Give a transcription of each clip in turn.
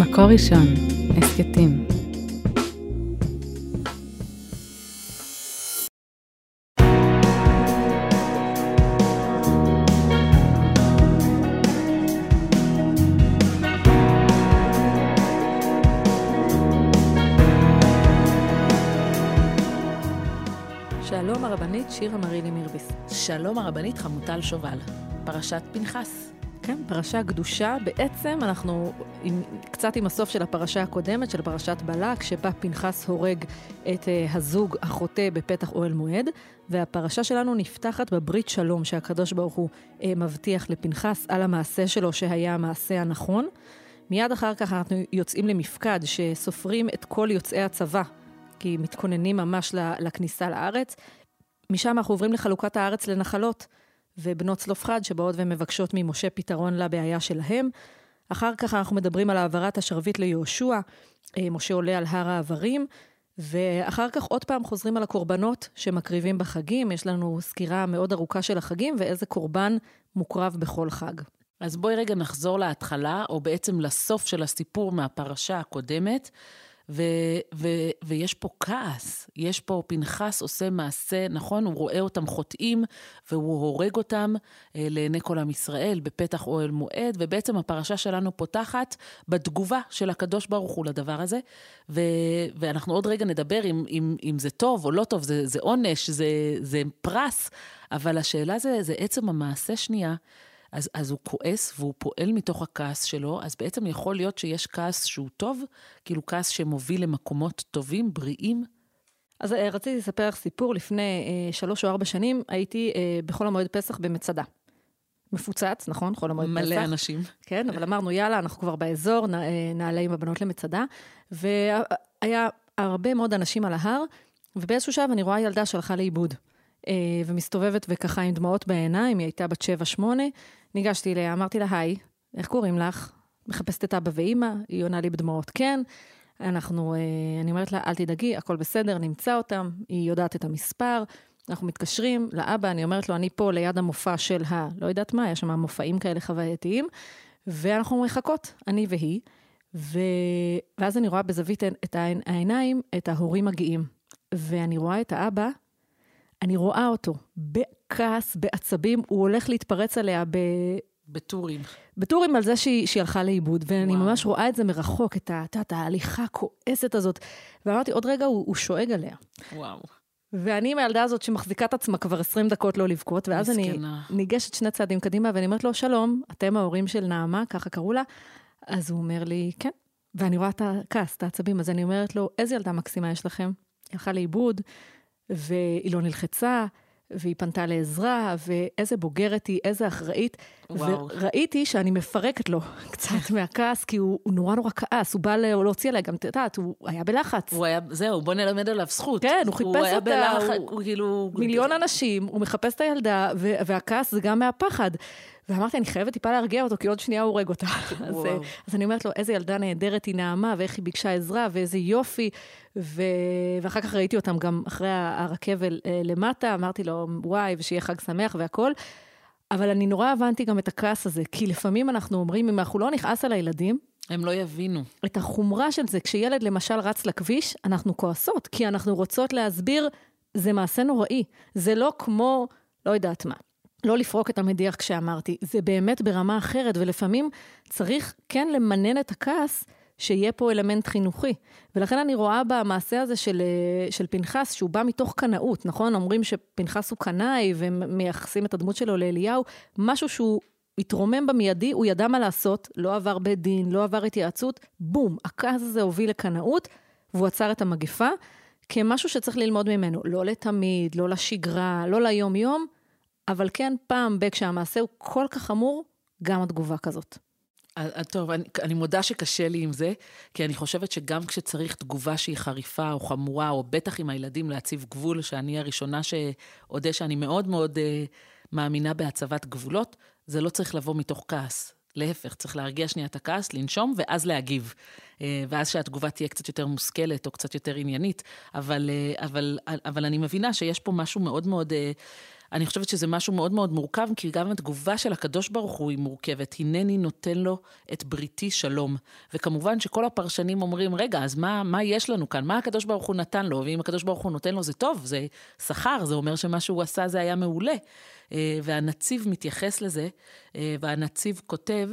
מקור ראשון, הסכתים. שלום הרבנית שירה מרילי מירביס. שלום הרבנית חמוטל שובל. פרשת פנחס. כן, פרשה קדושה. בעצם אנחנו קצת עם הסוף של הפרשה הקודמת, של פרשת בלק, שבה פנחס הורג את הזוג החוטא בפתח אוהל מועד, והפרשה שלנו נפתחת בברית שלום שהקדוש ברוך הוא מבטיח לפנחס על המעשה שלו שהיה המעשה הנכון. מיד אחר כך אנחנו יוצאים למפקד שסופרים את כל יוצאי הצבא, כי מתכוננים ממש לכניסה לארץ. משם אנחנו עוברים לחלוקת הארץ לנחלות, ובנות צלופחד שבאות ומבקשות ממשה פתרון לבעיה שלהם. אחר כך אנחנו מדברים על העברת השרבית ליהושע, משה עולה על הר העברים, ואחר כך עוד פעם חוזרים על הקורבנות שמקריבים בחגים. יש לנו סקירה מאוד ארוכה של החגים, ואיזה קורבן מוקרב בכל חג. אז בואי רגע נחזור להתחלה, או בעצם לסוף של הסיפור מהפרשה הקודמת, ויש פה כעס, יש פה פנחס עושה מעשה, נכון? הוא רואה אותם חוטאים, והוא הורג אותם לעיני כל עם ישראל, בפתח אוהל מועד, ובעצם הפרשה שלנו פותחת בתגובה של הקדוש ברוך הוא לדבר הזה, ואנחנו עוד רגע נדבר אם זה טוב או לא טוב, זה עונש, זה פרס, אבל השאלה זה עצם המעשה שנייה, אז הוא כועס והוא פועל מתוך הכעס שלו, אז בעצם יכול להיות שיש כעס שהוא טוב, כאילו כעס שמוביל למקומות טובים, בריאים. אז רציתי לספר לך סיפור. לפני 3 או 4 שנים, הייתי בחול המועד פסח במצדה. מפוצץ, נכון? חול המועד פסח. מלא אנשים. כן, אבל אמרנו, יאללה, אנחנו כבר באזור, נעלה עם הבנות למצדה, והיה הרבה מאוד אנשים על ההר, ובאיזשהו שעה אני רואה ילדה שהלכה לאיבוד. ומסתובבת וככה עם דמעות בעיניים, היא הייתה בת 7-8, ניגשתי אליה, אמרתי לה, היי, איך קוראים לך? מחפשת את אבא ואימא, היא עונה לי בדמעות, כן, אני אומרת לה, אל תדאגי, הכל בסדר, נמצא אותם, היא יודעת את המספר, אנחנו מתקשרים לאבא, אני אומרת לו, אני פה ליד המופע של לא יודעת מה, יש שם מופעים כאלה חווייתיים, ואנחנו מחכות, אני והיא, ואז אני רואה בזווית את העיניים, את ההורים מגיעים, ואני רואה את האבא, אני רואה אותו בכעס, בעצבים, הוא הולך להתפרץ עליה בטורים על זה שהיא הלכה לאיבוד, ואני ממש רואה את זה מרחוק, את ההליכה הכועסת הזאת, ואמרתי, עוד רגע הוא שואג עליה. וואו. ואני עם הילדה הזאת שמחזיקה את עצמה כבר 20 דקות לא לבכות, ואז אני ניגשת 2 צעדים קדימה, ואני אומרת לו, שלום, אתם ההורים של נעמה, ככה קראו לה, אז הוא אומר לי, כן, ואני רואה את הכעס, את העצבים, אז אני אומרת לו, איזה ילדה מקסימה יש לכם? היא הלכה לאיבוד, והיא לא נלחצה, והיא פנתה לעזרה, ואיזה בוגרת היא, איזה אחראית. וואו. וראיתי שאני מפרקת לו קצת מהכעס, כי הוא נורא כעס, הוא בא להוציא עליה גם תתת, הוא היה בלחץ. זהו, בוא נלמד עליו זכות. כן, הוא חיפש אותה, הוא כאילו... מיליון אנשים, הוא מחפש את הילדה, והכעס זה גם מהפחד. ואמרתי, אני חייבת טיפה להרגיע אותו, כי עוד שנייה הוא הורג אותה. אז אני אומרת לו, איזה ילדה נהדרת היא נעמה, ואיך היא ביקשה עזרה, ואיזה יופי. ואחר כך ראיתי אותם גם אחרי הרכבל למטה, אמרתי לו, וואי, ושיהיה חג שמח והכל. אבל אני נורא הבנתי גם את הכעס הזה, כי לפעמים אנחנו אומרים, אם אנחנו לא נכעס על הילדים, הם לא יבינו. את החומרה של זה, כשילד למשל רץ לכביש, אנחנו כועסות, כי אנחנו רוצות להסביר, זה מעשה נוראי. זה לא כמו, לא יודעת מה. לא לפרוק את המדיח כשאמרתי, זה באמת ברמה אחרת, ולפעמים צריך כן למנן את הכעס, שיהיה פה אלמנט חינוכי. ולכן אני רואה במעשה הזה של פנחס, שהוא בא מתוך קנאות, נכון? אומרים שפנחס הוא קנאי, ומייחסים את הדמות שלו לאליהו, משהו שהוא התרומם במיידי, הוא ידע מה לעשות, לא עבר בית דין, לא עבר התייעצות, בום, הכעס הזה הוביל לקנאות, והוא עצר את המגפה, כמשהו שצריך ללמוד ממנו, לא לתמיד, לא לשגרה, לא ליום יום, אבל כן פעם כשהמעשה הוא כל כך חמור, גם התגובה כזאת. טוב, אני מודה שקשה לי עם זה, כי אני חושבת שגם כשצריך תגובה שהיא חריפה או חמורה, או בטח עם הילדים להציב גבול, שאני הראשונה שעודה שאני מאוד מאוד מאמינה בהצבת גבולות, זה לא צריך לבוא מתוך כעס. להפך, צריך להרגיע שנייה את הכעס, לנשום, ואז להגיב. ואז שהתגובה תהיה קצת יותר מושכלת, או קצת יותר עניינית. אבל אני מבינה שיש פה משהו מאוד מאוד... אני חושבת שזה משהו מאוד מאוד מורכב, כי גם התגובה של הקדוש ברוך הוא היא מורכבת, הנני נותן לו את בריתי שלום. וכמובן שכל הפרשנים אומרים, רגע, אז מה יש לנו כאן? מה הקדוש ברוך הוא נתן לו? ואם הקדוש ברוך הוא נותן לו זה טוב, זה שכר, זה אומר שמה שהוא עשה זה היה מעולה. והנציב מתייחס לזה, והנציב כותב,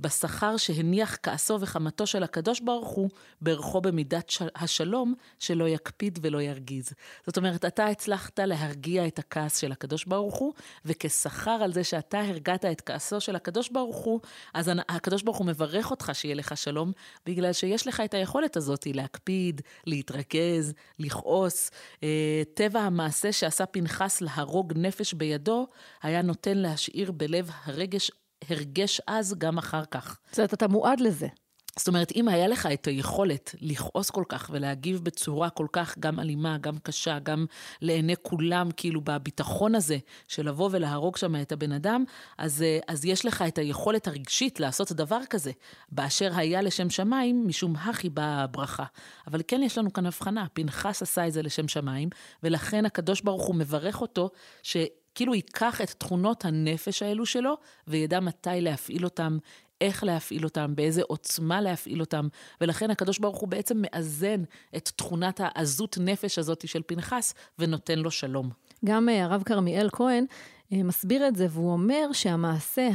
בשכר שהניח כעסו וחמתו של הקדוש ברוך הוא, ברכו במידת השלום, שלא יקפיד ולא ירגיז. זאת אומרת, אתה הצלחת להרגיע את הכעס של הקדוש ברוך הוא, וכשכר על זה שאתה הרגעת את כעסו של הקדוש ברוך הוא, אז הקדוש ברוך הוא מברך אותך שיהיה לך שלום, בגלל שיש לך את היכולת הזאת להקפיד, להתרכז, לכעוס. טבע המעשה שעשה פנחס להרוג נפש בידו, היה נותן להשאיר בלב הרגש אז גם אחר כך. זאת אומרת, אתה מועד לזה. זאת אומרת, אם היה לך את היכולת לכעוס כל כך ולהגיב בצורה כל כך גם אלימה, גם קשה, גם לעיני כולם, כאילו בביטחון הזה של לבוא ולהרוג שם את הבן אדם, אז יש לך את היכולת הרגשית לעשות דבר כזה, באשר היה לשם שמיים, משום הכי באה הברכה. אבל כן יש לנו כאן הבחנה, פנחס עשה את זה לשם שמיים, ולכן הקדוש ברוך הוא מברך אותו שכאילו ייקח את תכונות הנפש האלו שלו, וידע מתי להפעיל אותם, איך להפעיל אותם, באיזה עוצמה להפעיל אותם, ולכן הקדוש ברוך הוא בעצם מאזן את תכונת העזות נפש הזאת של פנחס, ונותן לו שלום. גם הרב כרמיאל כהן מסביר את זה, והוא אומר שהמעשה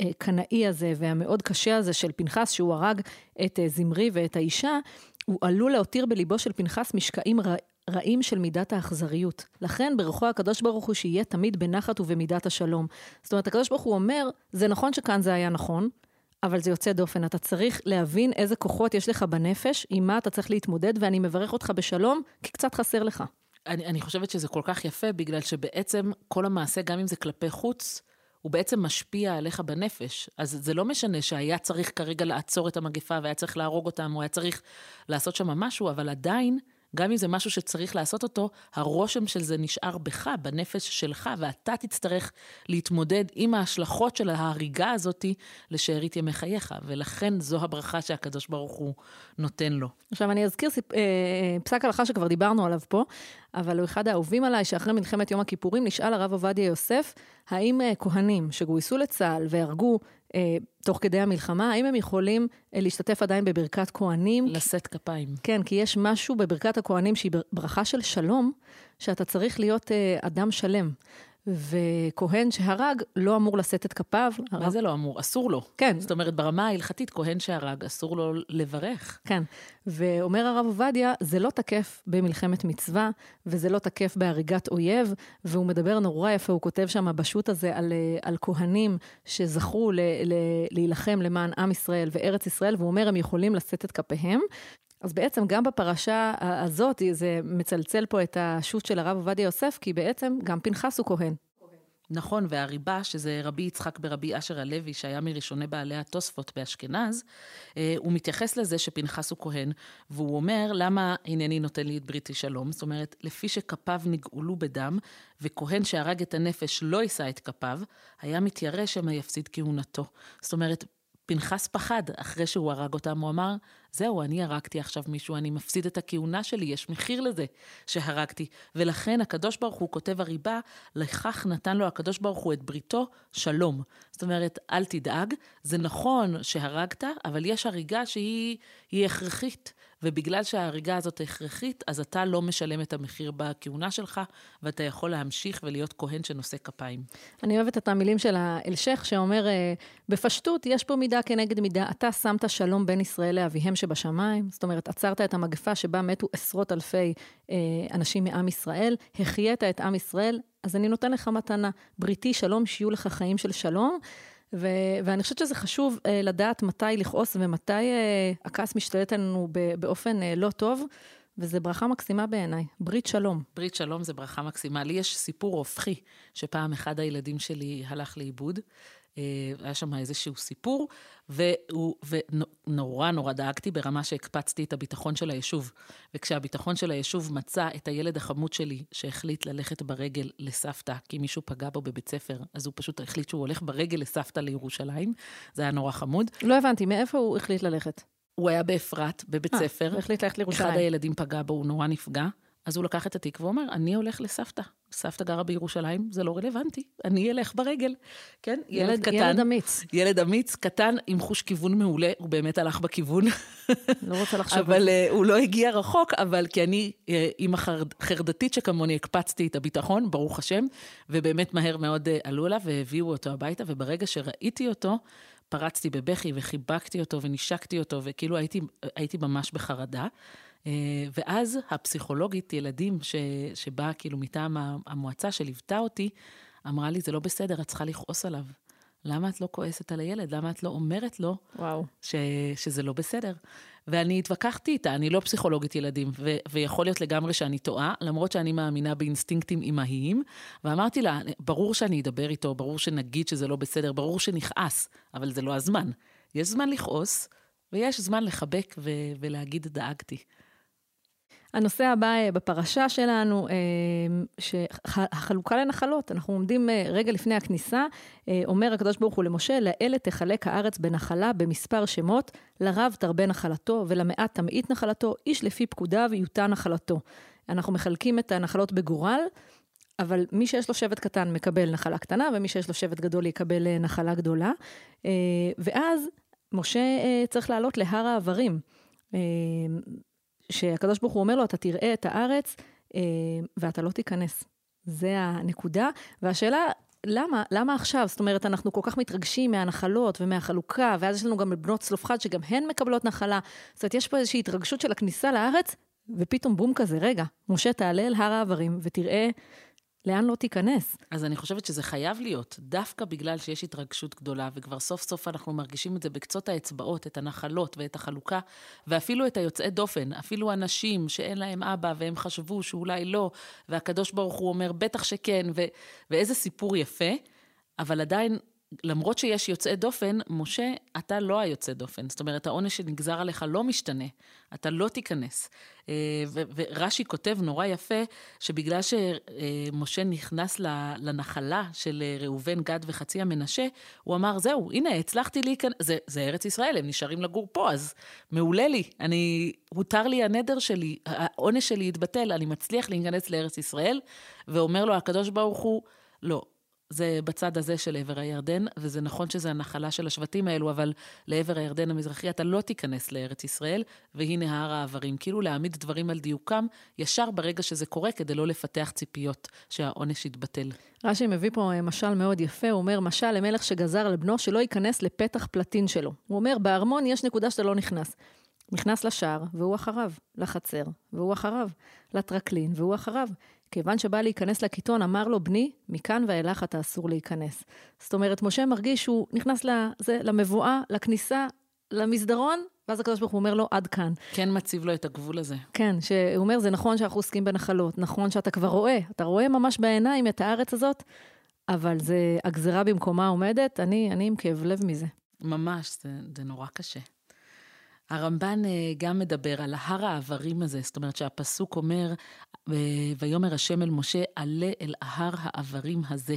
הקנאי הזה, והמאוד קשה הזה של פנחס, שהוא הרג את זמרי ואת האישה, הוא עלול להותיר בליבו של פנחס משקעים רעים של מידת האכזריות. לכן ברכו הקדוש ברוך הוא שיהיה תמיד בנחת ובמידת השלום. זאת אומרת, הקדוש ברוך הוא אומר, זה נכון שכאן זה היה נכון, אבל זה יוצא דופן, אתה צריך להבין איזה כוחות יש לך בנפש, עם מה אתה צריך להתמודד, ואני מברך אותך בשלום, כי קצת חסר לך. אני חושבת שזה כל כך יפה, בגלל שבעצם כל המעשה, גם אם זה כלפי חוץ, הוא בעצם משפיע עליך בנפש. אז זה לא משנה שהיה צריך כרגע לעצור את המגפה, והיה צריך להרוג אותם, או היה צריך לעשות שם משהו, אבל עדיין, גם אם זה משהו שצריך לעשות אותו, הרושם של זה נשאר בך, בנפש שלך, ואתה תצטרך להתמודד עם ההשלכות של ההריגה הזאת לשארית ימי חייך, ולכן זו הברכה שהקדוש ברוך הוא נותן לו. עכשיו אני אזכיר פסק הלכה שכבר דיברנו עליו פה, אבל הוא אחד האהובים עליי, שאחרי מלחמת יום הכיפורים נשאל הרב עובדיה יוסף, האם כהנים שגויסו לצה"ל והרגו תוך כדי המלחמה, האם הם יכולים להשתתף עדיין בברכת כהנים? לשאת כפיים. כן, כי יש משהו בברכת הכהנים שהיא ברכה של שלום, שאתה צריך להיות אדם שלם. וכהן שהרג לא אמור לשאת את כפיו. מה זה לא אמור? אסור לו. כן. זאת אומרת, ברמה ההלכתית, כהן שהרג, אסור לו לברך. כן. ואומר הרב עובדיה, זה לא תקף במלחמת מצווה, וזה לא תקף בהריגת אויב, והוא מדבר נורא יפה, הוא כותב שם הבשות הזה על כהנים שזכרו להילחם למען עם ישראל וארץ ישראל, והוא אומר, הם יכולים לשאת את כפיהם. אז בעצם גם בפרשה הזאת, זה מצלצל פה את השו"ת של הרב עובדיה יוסף, כי בעצם גם פנחס הוא כהן. נכון, והריבה, שזה רבי יצחק ברבי אשר הלוי, שהיה מראשוני בעלי התוספות באשכנז, הוא מתייחס לזה שפנחס הוא כהן, והוא אומר, למה הנני נותן לי את בריתי שלום? זאת אומרת, לפי שכפיו נגאולו בדם, וכהן שהרג את הנפש לא יישא את כפיו, היה מתיירא שמא יפסיד כהונתו. זאת אומרת, פנחס פחד, אחרי שהוא הרג אותם, הוא אמר, זהו, אני הרגתי עכשיו מישהו, אני מפסיד את הכהונה שלי, יש מחיר לזה שהרגתי. ולכן הקדוש ברוך הוא כותב הריבה, לכך נתן לו הקדוש ברוך הוא את בריתו שלום. זאת אומרת, אל תדאג, זה נכון שהרגת, אבל יש הריגה שהיא הכרחית. ובגלל שההריגה הזאת הכרחית, אז אתה לא משלם את המחיר בכהונה שלך, ואתה יכול להמשיך ולהיות כהן שנושא כפיים. אני אוהבת את המילים של האלשך, שאומר, בפשטות, יש פה מידה כנגד מידה, אתה שמת שלום בין ישראל לאביהם שבשמיים, זאת אומרת, עצרת את המגפה שבה מתו עשרות אלפי אנשים מעם ישראל, החיית את עם ישראל, אז אני נותן לך מתנה, בריתי שלום, שיהיו לך חיים של שלום, ואני חושבת שזה חשוב לדעת מתי לכעוס ומתי הכעס משתלט עלינו באופן לא טוב, וזה ברכה מקסימה בעיניי, ברית שלום. ברית שלום זה ברכה מקסימה. לי יש סיפור הופכי, שפעם אחד הילדים שלי הלך לאיבוד, היה שם איזשהו סיפור, ונורא נורא דאגתי ברמה שהקפצתי את הביטחון של היישוב. וכשהביטחון של היישוב מצא את הילד החמוד שלי, שהחליט ללכת ברגל לסבתא, כי מישהו פגע בו בבית ספר, אז הוא פשוט החליט שהוא הולך ברגל לסבתא לירושלים. זה היה נורא חמוד. לא הבנתי, מאיפה הוא החליט ללכת? הוא היה באפרת, בבית ספר. החליט ללכת לירושלים. אחד הילדים פגע בו, הוא נורא נפגע. אז הוא לקח את התיק ואומר, אני הולך לסבתא. סבתא גרה בירושלים, זה לא רלוונטי. אני אלך ברגל. כן? ילד קטן. ילד אמיץ. ילד אמיץ, קטן, עם חוש כיוון מעולה. הוא באמת הלך בכיוון. לא רוצה לחשוב. אבל הוא לא הגיע רחוק, אבל כי אני, עם החרדתית שכמוני, הקפצתי את הביטחון, ברוך השם, ובאמת מהר מאוד עלו עליו, והביאו אותו הביתה, וברגע שראיתי אותו, פרצתי בבכי, וחיבקתי אותו, ונשקתי אותו, וכאילו הייתי ממש בחרדה. ואז הפסיכולוגית ילדים שבאה כאילו מטעם המועצה שליוותה אותי, אמרה לי, זה לא בסדר, את צריכה לכעוס עליו. למה את לא כועסת על הילד? למה את לא אומרת לו שזה לא בסדר? ואני התווכחתי איתה, אני לא פסיכולוגית ילדים, ויכול להיות לגמרי שאני טועה, למרות שאני מאמינה באינסטינקטים אימהיים, ואמרתי לה, ברור שאני אדבר איתו, ברור שנגיד שזה לא בסדר, ברור שנכעס, אבל זה לא הזמן. יש זמן לכעוס, ויש זמן לחבק ולהגיד דאגתי. הנושא הבא בפרשה שלנו, החלוקה לנחלות, אנחנו עומדים רגע לפני הכניסה, אומר הקדוש ברוך הוא למשה, לאלה תחלק הארץ בנחלה במספר שמות, לרב תרבה נחלתו ולמעט תמעיט נחלתו, איש לפי פקודיו יוטה נחלתו. אנחנו מחלקים את הנחלות בגורל, אבל מי שיש לו שבט קטן מקבל נחלה קטנה, ומי שיש לו שבט גדול יקבל נחלה גדולה, ואז משה צריך לעלות להר העברים, שהקדוש ברוך הוא אומר לו, אתה תראה את הארץ, ואתה לא תיכנס. זה הנקודה. והשאלה, למה עכשיו? זאת אומרת, אנחנו כל כך מתרגשים מהנחלות ומהחלוקה, ואז יש לנו גם בנות צלופחד, שגם הן מקבלות נחלה. זאת אומרת, יש פה איזושהי התרגשות של הכניסה לארץ, ופתאום בום כזה, רגע, משה תעלה אל הר העברים, ותראה לאן לא תיכנס. אז אני חושבת שזה חייב להיות, דווקא בגלל שיש התרגשות גדולה, וכבר סוף סוף אנחנו מרגישים את זה בקצות האצבעות, את הנחלות ואת החלוקה, ואפילו את היוצאי דופן, אפילו אנשים שאין להם אבא, והם חשבו שאולי לא, והקדוש ברוך הוא אומר, בטח שכן, ואיזה סיפור יפה, אבל עדיין, למרות שיש יוצאי דופן, משה, אתה לא היוצא דופן. זאת אומרת, העונש שנגזר עליך לא משתנה. אתה לא תיכנס. ורש"י כותב נורא יפה, שבגלל שמשה נכנס לנחלה של ראובן, גד וחצי המנשה, הוא אמר, זהו, הנה, הצלחתי להיכנס. זה ארץ ישראל, הם נשארים לגור פה, אז מעולה לי. הותר לי הנדר שלי, העונש שלי יתבטל, אני מצליח להיכנס לארץ ישראל, ואומר לו, הקדוש ברוך הוא, לא. זה בצד הזה של עבר הירדן, וזה נכון שזה הנחלה של השבטים האלו, אבל לעבר הירדן המזרחי אתה לא תיכנס לארץ ישראל, והנה הר העברים, כאילו להעמיד דברים על דיוקם, ישר ברגע שזה קורה, כדי לא לפתח ציפיות שהעונש יתבטל. רש"י מביא פה משל מאוד יפה, הוא אומר, משל למלך שגזר על בנו שלא ייכנס לפתח פלטין שלו. הוא אומר, בארמון יש נקודה שאתה לא נכנס. נכנס לשער, והוא אחריו, לחצר, והוא אחריו, לטרקלין, והוא אחריו. כיוון שבא להיכנס לכיתון, אמר לו, בני, מכאן ואילך אתה אסור להיכנס. זאת אומרת, משה מרגיש שהוא נכנס למבואה, לכניסה, למסדרון, ואז הקדוש ברוך הוא אומר לו, עד כאן. כן מציב לו את הגבול הזה. כן, שהוא אומר, זה נכון שאנחנו עוסקים בנחלות, נכון שאתה כבר רואה, אתה רואה ממש בעיניים את הארץ הזאת, אבל זה הגזרה במקומה עומדת, אני עם כאב לב מזה. ממש, זה נורא קשה. הרמב"ן גם מדבר על הר העברים הזה, זאת אומרת שהפסוק אומר, ויאמר השם אל משה, עלה אל הר העברים הזה,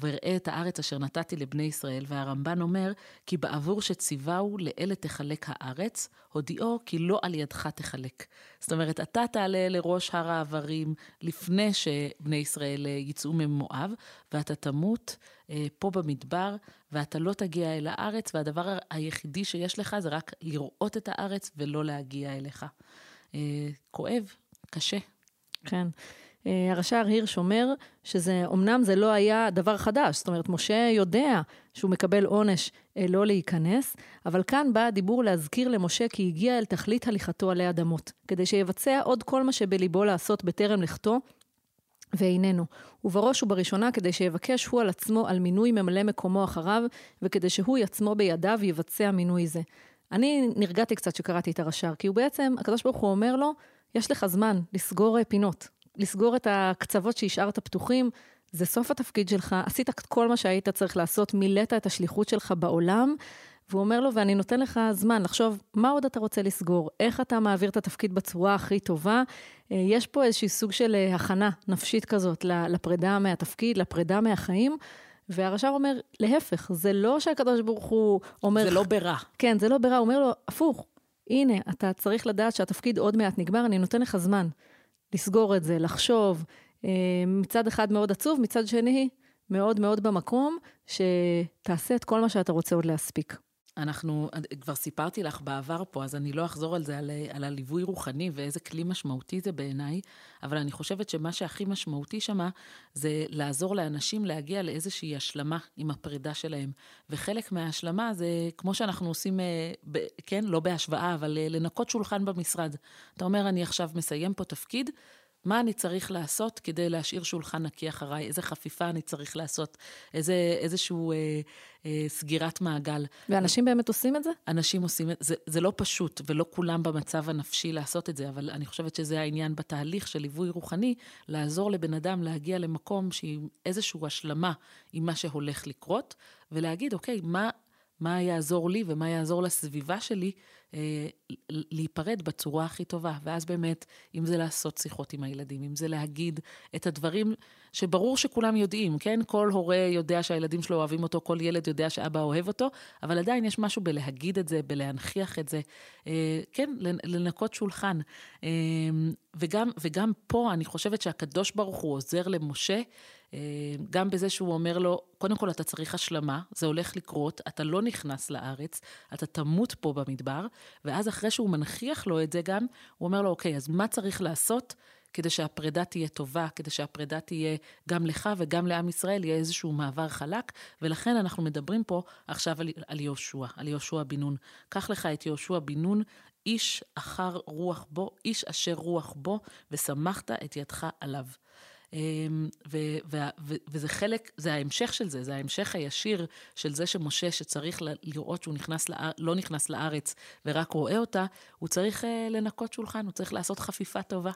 וראה את הארץ אשר נתתי לבני ישראל, והרמב"ן אומר, כי בעבור שציווהו לאלה תחלק הארץ, הודיעו כי לא על ידך תחלק. זאת אומרת, אתה תעלה לראש הר העברים, לפני שבני ישראל יצאו ממואב, ואתה תמות פה במדבר, ואתה לא תגיע אל הארץ, והדבר היחידי שיש לך, זה רק לראות את הארץ, ולא להגיע אליך. כואב, קשה. כן. הרש"ר הירש אומר שזה, אמנם זה לא היה דבר חדש, זאת אומרת, משה יודע שהוא מקבל עונש לא להיכנס, אבל כאן בא הדיבור להזכיר למשה כי הגיע אל תכלית הליכתו עלי אדמות, כדי שיבצע עוד כל מה שבליבו לעשות בטרם לכתו, ואיננו. ובראש ובראשונה כדי שיבקש הוא על עצמו על מינוי ממלא מקומו אחריו, וכדי שהוא יצמו בידיו יבצע מינוי זה. אני נרגעתי קצת שקראתי את הרש"ר, כי הוא בעצם, הקדוש ברוך הוא אומר לו, יש לך זמן לסגור פינות. לסגור את הקצוות שהשארת פתוחים, זה סוף התפקיד שלך, עשית כל מה שהיית צריך לעשות, מילאת את השליחות שלך בעולם, והוא אומר לו, ואני נותן לך זמן לחשוב, מה עוד אתה רוצה לסגור, איך אתה מעביר את התפקיד בצורה הכי טובה, יש פה איזשהו סוג של הכנה נפשית כזאת, לפרידה מהתפקיד, לפרידה מהחיים, והרש"ר אומר, להפך, זה לא שהקדוש ברוך הוא אומר... זה לא ברע. כן, זה לא ברע, הוא אומר לו, הפוך, הנה, אתה צריך לדעת שהתפקיד עוד מעט נגמר, אני נותן לך זמן. לסגור את זה, לחשוב, מצד אחד מאוד עצוב, מצד שני מאוד מאוד במקום, שתעשה את כל מה שאתה רוצה עוד להספיק. אנחנו, כבר סיפרתי לך בעבר פה, אז אני לא אחזור על זה, על הליווי רוחני ואיזה כלי משמעותי זה בעיניי, אבל אני חושבת שמה שהכי משמעותי שמה, זה לעזור לאנשים להגיע לאיזושהי השלמה עם הפרידה שלהם. וחלק מההשלמה זה, כמו שאנחנו עושים, כן, לא בהשוואה, אבל לנקות שולחן במשרד. אתה אומר, אני עכשיו מסיים פה תפקיד, מה אני צריך לעשות כדי להשאיר שולחן נקי אחריי, איזה חפיפה אני צריך לעשות, איזשהו סגירת מעגל. ואנשים באמת עושים את זה? אנשים עושים את זה, זה לא פשוט, ולא כולם במצב הנפשי לעשות את זה, אבל אני חושבת שזה העניין בתהליך של ליווי רוחני, לעזור לבן אדם להגיע למקום שעם איזשהו השלמה עם מה שהולך לקרות, ולהגיד, אוקיי, מה יעזור לי ומה יעזור לסביבה שלי להיפרד בצורה הכי טובה. ואז באמת, אם זה לעשות שיחות עם הילדים, אם זה להגיד את הדברים שברור שכולם יודעים, כן? כל הורה יודע שהילדים שלו אוהבים אותו, כל ילד יודע שאבא אוהב אותו, אבל עדיין יש משהו בלהגיד את זה, בלהנחיח את זה, כן? לנקות שולחן. וגם פה אני חושבת שהקדוש ברוך הוא עוזר למשה, גם בזה שהוא אומר לו, קודם כל אתה צריך השלמה, זה הולך לקרות, אתה לא נכנס לארץ, אתה תמות פה במדבר, ואז אחרי שהוא מנחיח לו את זה גם, הוא אומר לו, אוקיי, אז מה צריך לעשות כדי שהפרידה תהיה טובה, כדי שהפרידה תהיה גם לך וגם לעם ישראל, יהיה איזשהו מעבר חלק, ולכן אנחנו מדברים פה עכשיו על יהושע, על יהושע בן נון. קח לך את יהושע בן נון, איש אחר רוח בו, איש אשר רוח בו, ושמחת את ידך עליו. וזה חלק, זה ההמשך של זה, זה ההמשך הישיר של זה שמשה שצריך לראות שהוא לא נכנס לארץ ורק רואה אותה, הוא צריך לנקות שולחן, הוא צריך לעשות חפיפה טובה.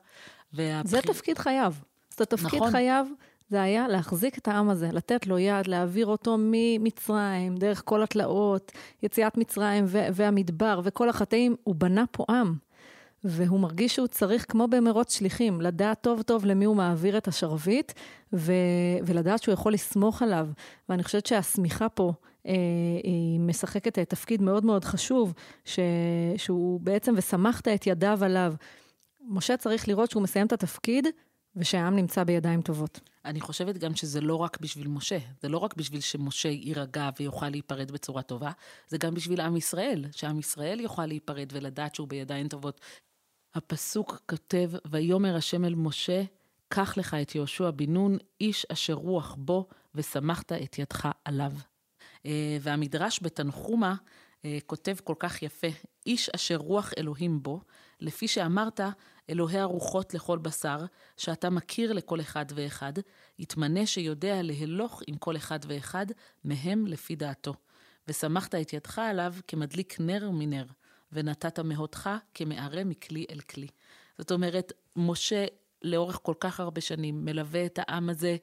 זה תפקיד חייו. זה תפקיד חייו, זה היה להחזיק את העם הזה, לתת לו יד, להעביר אותו ממצרים, דרך כל התלאות, יציאת מצרים והמדבר וכל החטאים, הוא בנה פה עם. והוא מרגיש שהוא צריך, כמו במרות שליחים, לדעת טוב טוב למי הוא מעביר את השרבית, ולדעת שהוא יכול לסמוך עליו. ואני חושבת שהסמיכה פה, היא משחקת תפקיד מאוד מאוד חשוב, שהוא בעצם, ושמחת את ידיו עליו. משה צריך לראות שהוא מסיים את התפקיד, ושהעם נמצא בידיים טובות. אני חושבת גם שזה לא רק בשביל משה, זה לא רק בשביל שמשה יירגע ויוכל להיפרד בצורה טובה, זה גם בשביל עם ישראל, שעם ישראל יוכל להיפרד ולדעת שהוא בידיים טובות. הפסוק כותב, ויאמר השם אל משה, קח לך את יהושע בן נון, איש אשר רוח בו, ושמחת את ידך עליו. והמדרש בתנחומה כותב כל כך יפה, איש אשר רוח אלוהים בו, לפי שאמרת, אלוהי הרוחות לכל בשר, שאתה מכיר לכל אחד ואחד, יתמנה שיודע להלוך עם כל אחד ואחד, מהם לפי דעתו. ושמחת את ידך עליו כמדליק נר מנר, ונתת מהותך כמערה מכלי אל כלי. זאת אומרת, משה לאורך כל כך הרבה שנים מלווה את העם הזה,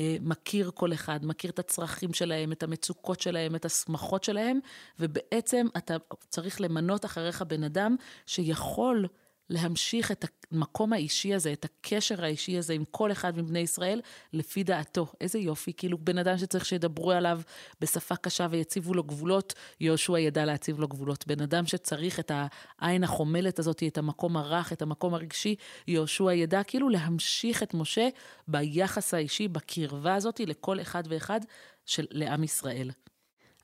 מכיר כל אחד, מכיר את הצרכים שלהם, את המצוקות שלהם, את השמחות שלהם, ובעצם אתה צריך למנות אחריך בן אדם שיכול להמשיך את המקום האישי הזה, את הקשר האישי הזה עם כל אחד מבני ישראל, לפי דעתו. איזה יופי, כאילו בן אדם שצריך שידברו עליו בשפה קשה ויציבו לו גבולות, יהושע ידע להציב לו גבולות. בן אדם שצריך את העין החומלת הזאת, את המקום הרך, את המקום הרגשי, יהושע ידע כאילו להמשיך את משה ביחס האישי, בקרבה הזאת, לכל אחד ואחד של לעם ישראל.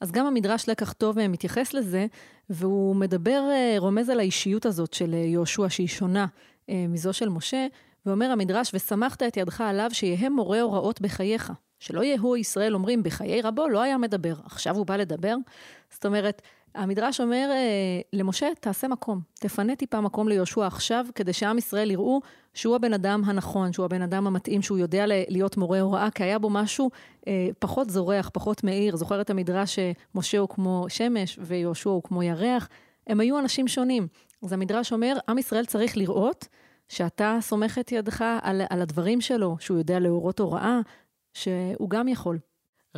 אז גם המדרש לקח טוב מתייחס לזה, והוא מדבר, רומז על האישיות הזאת של יהושע, שהיא שונה מזו של משה, ואומר המדרש, ושמחת את ידך עליו שיהיה מורה הוראות בחייך, שלא יהיו ישראל אומרים, בחיי רבו לא היה מדבר, עכשיו הוא בא לדבר. זאת אומרת, המדרש אומר למשה, תעשה מקום, תפנה טיפה מקום ליהושע עכשיו, כדי שעם ישראל יראו שהוא הבן אדם הנכון, שהוא הבן אדם המתאים, שהוא יודע להיות מורה הוראה, כי היה בו משהו פחות זורח, פחות מאיר. זוכר את המדרש שמשה הוא כמו שמש, ויהושע הוא כמו ירח, הם היו אנשים שונים. אז המדרש אומר, עם ישראל צריך לראות שאתה סומך את ידך על הדברים שלו, שהוא יודע להורות הוראה, שהוא גם יכול.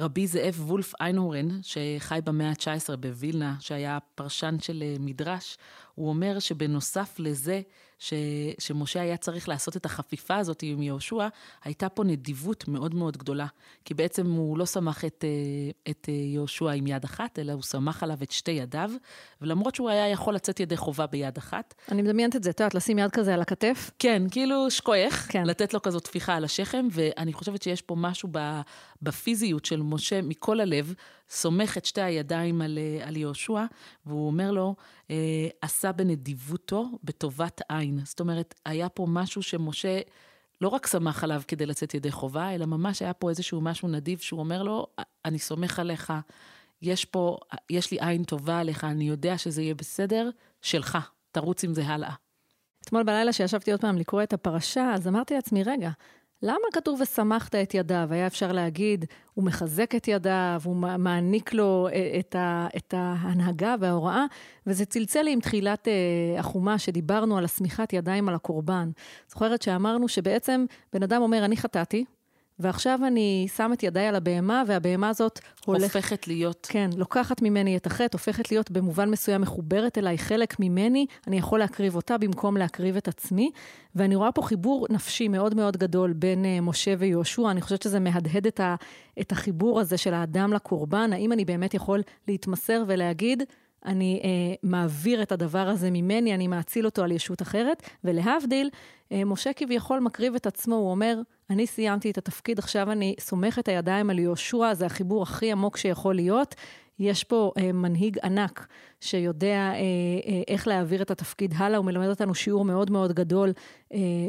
רבי זאב וולף איינהורן, שחי במאה ה-19 בווילנה, שהיה פרשן של מדרש, הוא אומר שבנוסף לזה שמשה היה צריך לעשות את החפיפה הזאת עם יהושע, הייתה פה נדיבות מאוד מאוד גדולה, כי בעצם הוא לא סמך את יהושע עם יד אחת, אלא הוא סמך עליו את שתי ידיו, ולמרות שהוא היה יכול לצאת ידי חובה ביד אחת. אני מדמיינת את זה, את יודעת, לשים יד כזה על הכתף? כן, כאילו שכוח, כן. לתת לו כזאת תפיחה על השכם, ואני חושבת שיש פה משהו בפיזיות של משה מכל הלב, סומך את שתי הידיים על יהושע, והוא אומר לו, עשה בנדיבותו בטובת עין. זאת אומרת, היה פה משהו שמשה לא רק סמך עליו כדי לצאת ידי חובה, אלא ממש היה פה איזשהו משהו נדיב שהוא אומר לו, אני סומך עליך, יש לי עין טובה עליך, אני יודע שזה יהיה בסדר, שלך, תרוץ עם זה הלאה. אתמול בלילה שישבתי עוד פעם לקרוא את הפרשה, אז אמרתי לעצמי, רגע, למה כתוב וסמכת את ידיו? היה אפשר להגיד, הוא מחזק את ידיו, הוא מעניק לו את ההנהגה וההוראה, וזה צלצל לי עם תחילת החומה שדיברנו על הסמיכת ידיים על הקורבן. זוכרת שאמרנו שבעצם בן אדם אומר, אני חטאתי, ועכשיו אני שם את ידיי על הבהמה, והבהמה הזאת הופכת להיות. כן, לוקחת ממני את החטא, הופכת להיות במובן מסוים מחוברת אליי חלק ממני, אני יכול להקריב אותה במקום להקריב את עצמי, ואני רואה פה חיבור נפשי מאוד מאוד גדול בין משה ויהושע, אני חושבת שזה מהדהד את החיבור הזה של האדם לקורבן, האם אני באמת יכול להתמסר ולהגיד, אני מעביר את הדבר הזה ממני, אני מאציל אותו על ישות אחרת, ולהבדיל, משה כביכול מקריב את עצמו, הוא אומר, אני סיימתי את התפקיד, עכשיו אני סומך את הידיים על יהושע, זה החיבור הכי עמוק שיכול להיות, יש פה מנהיג ענק שיודע איך להעביר את התפקיד הלאה, הוא מלמד אותנו שיעור מאוד מאוד גדול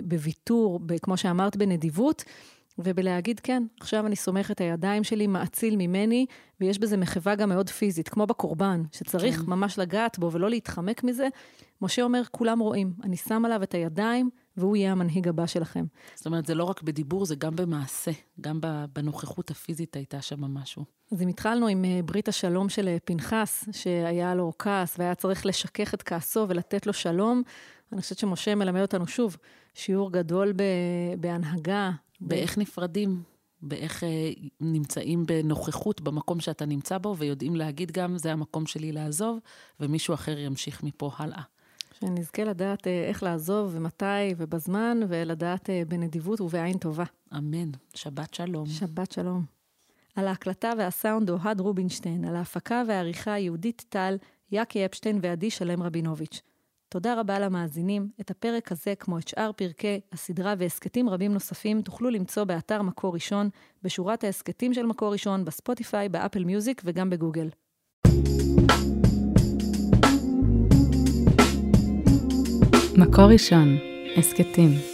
בוויתור, כמו שאמרת בנדיבות, ובלהגיד כן, עכשיו אני סומך את הידיים שלי, מאציל ממני, ויש בזה מחווה גם מאוד פיזית, כמו בקורבן, שצריך כן. ממש לגעת בו ולא להתחמק מזה. משה אומר, כולם רואים, אני שם עליו את הידיים, והוא יהיה המנהיג הבא שלכם. זאת אומרת, זה לא רק בדיבור, זה גם במעשה, גם בנוכחות הפיזית הייתה שם משהו. אז אם התחלנו עם ברית השלום של פנחס, שהיה לו כעס, והיה צריך לשכך את כעסו ולתת לו שלום, אני חושבת שמשה מלמד אותנו שוב, שיעור גדול בהנהגה, באיך נפרדים, באיך נמצאים בנוכחות במקום שאתה נמצא בו, ויודעים להגיד גם, זה המקום שלי לעזוב, ומישהו אחר ימשיך מפה הלאה. שנזכה לדעת איך לעזוב ומתי ובזמן, ולדעת בנדיבות ובעין טובה. אמן. שבת שלום. שבת שלום. על ההקלטה והסאונד אוהד רובינשטיין, על ההפקה והעריכה יהודית טל, יקי אפשטיין ועדי שלם רבינוביץ'. תודה רבה למאזינים. את הפרק הזה, כמו את שאר פרקי הסדרה והסקטים רבים נוספים, תוכלו למצוא באתר מקור ראשון, בשורת ההסקטים של מקור ראשון, בספוטיפיי, באפל מיוזיק וגם בגוגל. מקור ראשון, הסקטים.